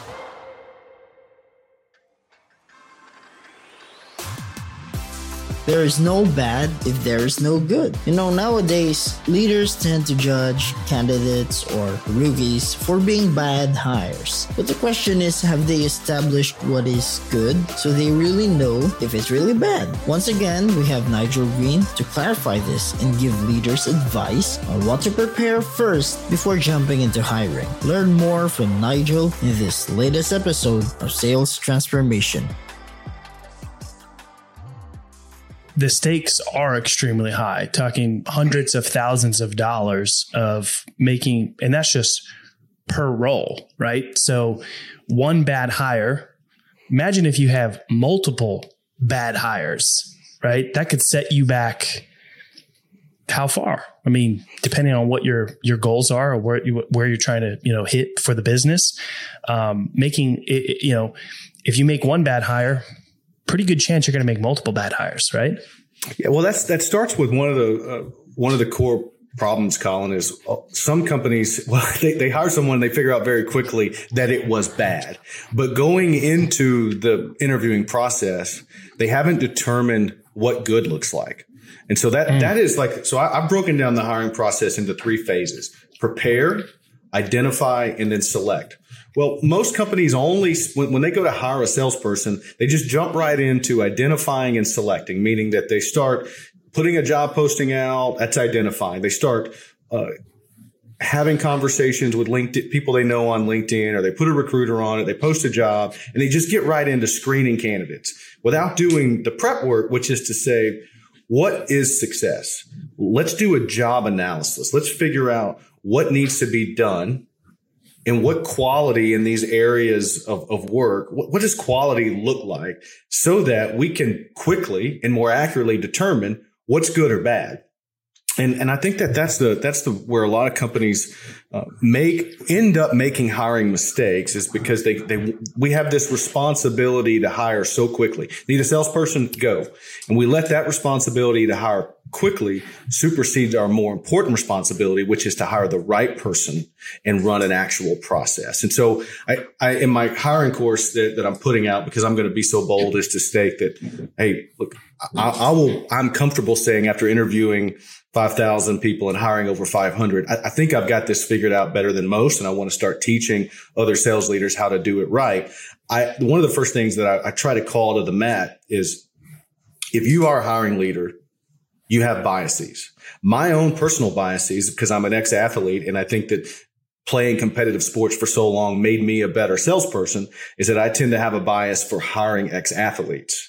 There is no bad if there is no good. You know, nowadays, leaders tend to judge candidates or rookies for being bad hires. But the question is, have they established what is good so they really know if it's really bad? Once again, we have Nigel Green to clarify this and give leaders advice on what to prepare first before jumping into hiring. Learn more from Nigel in this latest episode of Sales Transformation. The stakes are extremely high, talking hundreds of thousands of dollars of making, and that's just per role, right? So one bad hire, imagine if you have multiple bad hires, right? That could set you back how far? I mean, depending on what your goals are or where you're trying to, hit for the business, making it, if you make one bad hire, pretty good chance you're going to make multiple bad hires, right? Yeah, well, that starts with one of the core problems, Colin, is some companies, they hire someone and they figure out very quickly that it was bad. But going into the interviewing process, they haven't determined what good looks like. And so that is like, so I've broken down the hiring process into three phases: prepare, identify, and then select. Well, most companies only, when they go to hire a salesperson, they just jump right into identifying and selecting, meaning that they start putting a job posting out. That's identifying. They start having conversations with LinkedIn, people they know on LinkedIn, or they put a recruiter on it, they post a job, and they just get right into screening candidates without doing the prep work, which is to say, what is success? Let's do a job analysis. Let's figure out what needs to be done. And what quality in these areas of work, what does quality look like so that we can quickly and more accurately determine what's good or bad? And I think that's where a lot of companies end up making hiring mistakes is because we have this responsibility to hire so quickly. Need a salesperson? Go. And we let that responsibility to hire quickly supersedes our more important responsibility, which is to hire the right person and run an actual process. And so I in my hiring course that I'm putting out, because I'm going to be so bold as to state that, hey, look, I'm comfortable saying after interviewing 5,000 people and hiring over 500, I think I've got this figured out better than most. And I want to start teaching other sales leaders how to do it right. One of the first things that I try to call to the mat is, if you are a hiring leader, you have biases. My own personal biases, because I'm an ex-athlete and I think that playing competitive sports for so long made me a better salesperson, is that I tend to have a bias for hiring ex-athletes.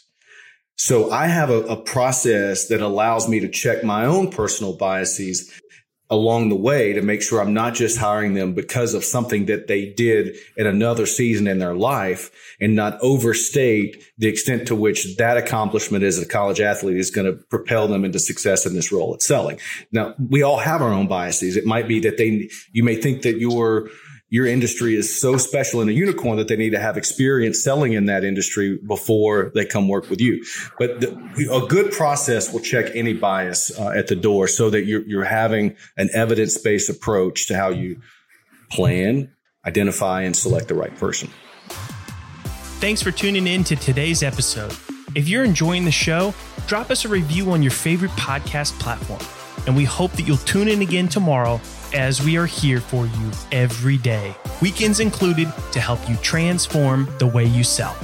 So I have a process that allows me to check my own personal biases along the way to make sure I'm not just hiring them because of something that they did in another season in their life, and not overstate the extent to which that accomplishment as a college athlete is going to propel them into success in this role at selling. Now, we all have our own biases. It might be that you may think that your industry is so special and a unicorn that they need to have experience selling in that industry before they come work with you. But a good process will check any bias at the door, so that you're having an evidence-based approach to how you plan, identify, and select the right person. Thanks for tuning in to today's episode. If you're enjoying the show, drop us a review on your favorite podcast platform. and we hope that you'll tune in again tomorrow as we are here for you every day, weekends included, to help you transform the way you sell.